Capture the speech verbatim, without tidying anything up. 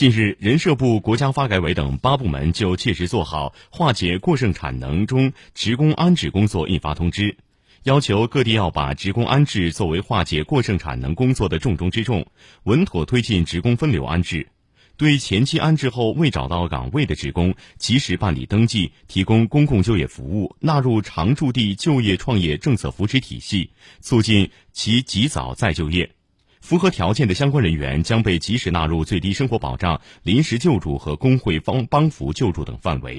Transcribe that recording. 近日，人社部、国家发改委等八部门就切实做好化解过剩产能中职工安置工作印发通知，要求各地要把职工安置作为化解过剩产能工作的重中之重，稳妥推进职工分流安置，对前期安置后未找到岗位的职工，及时办理登记，提供公共就业服务，纳入常住地就业创业政策扶持体系，促进其及早再就业。符合条件的相关人员将被及时纳入最低生活保障、临时救助和工会帮扶救助等范围。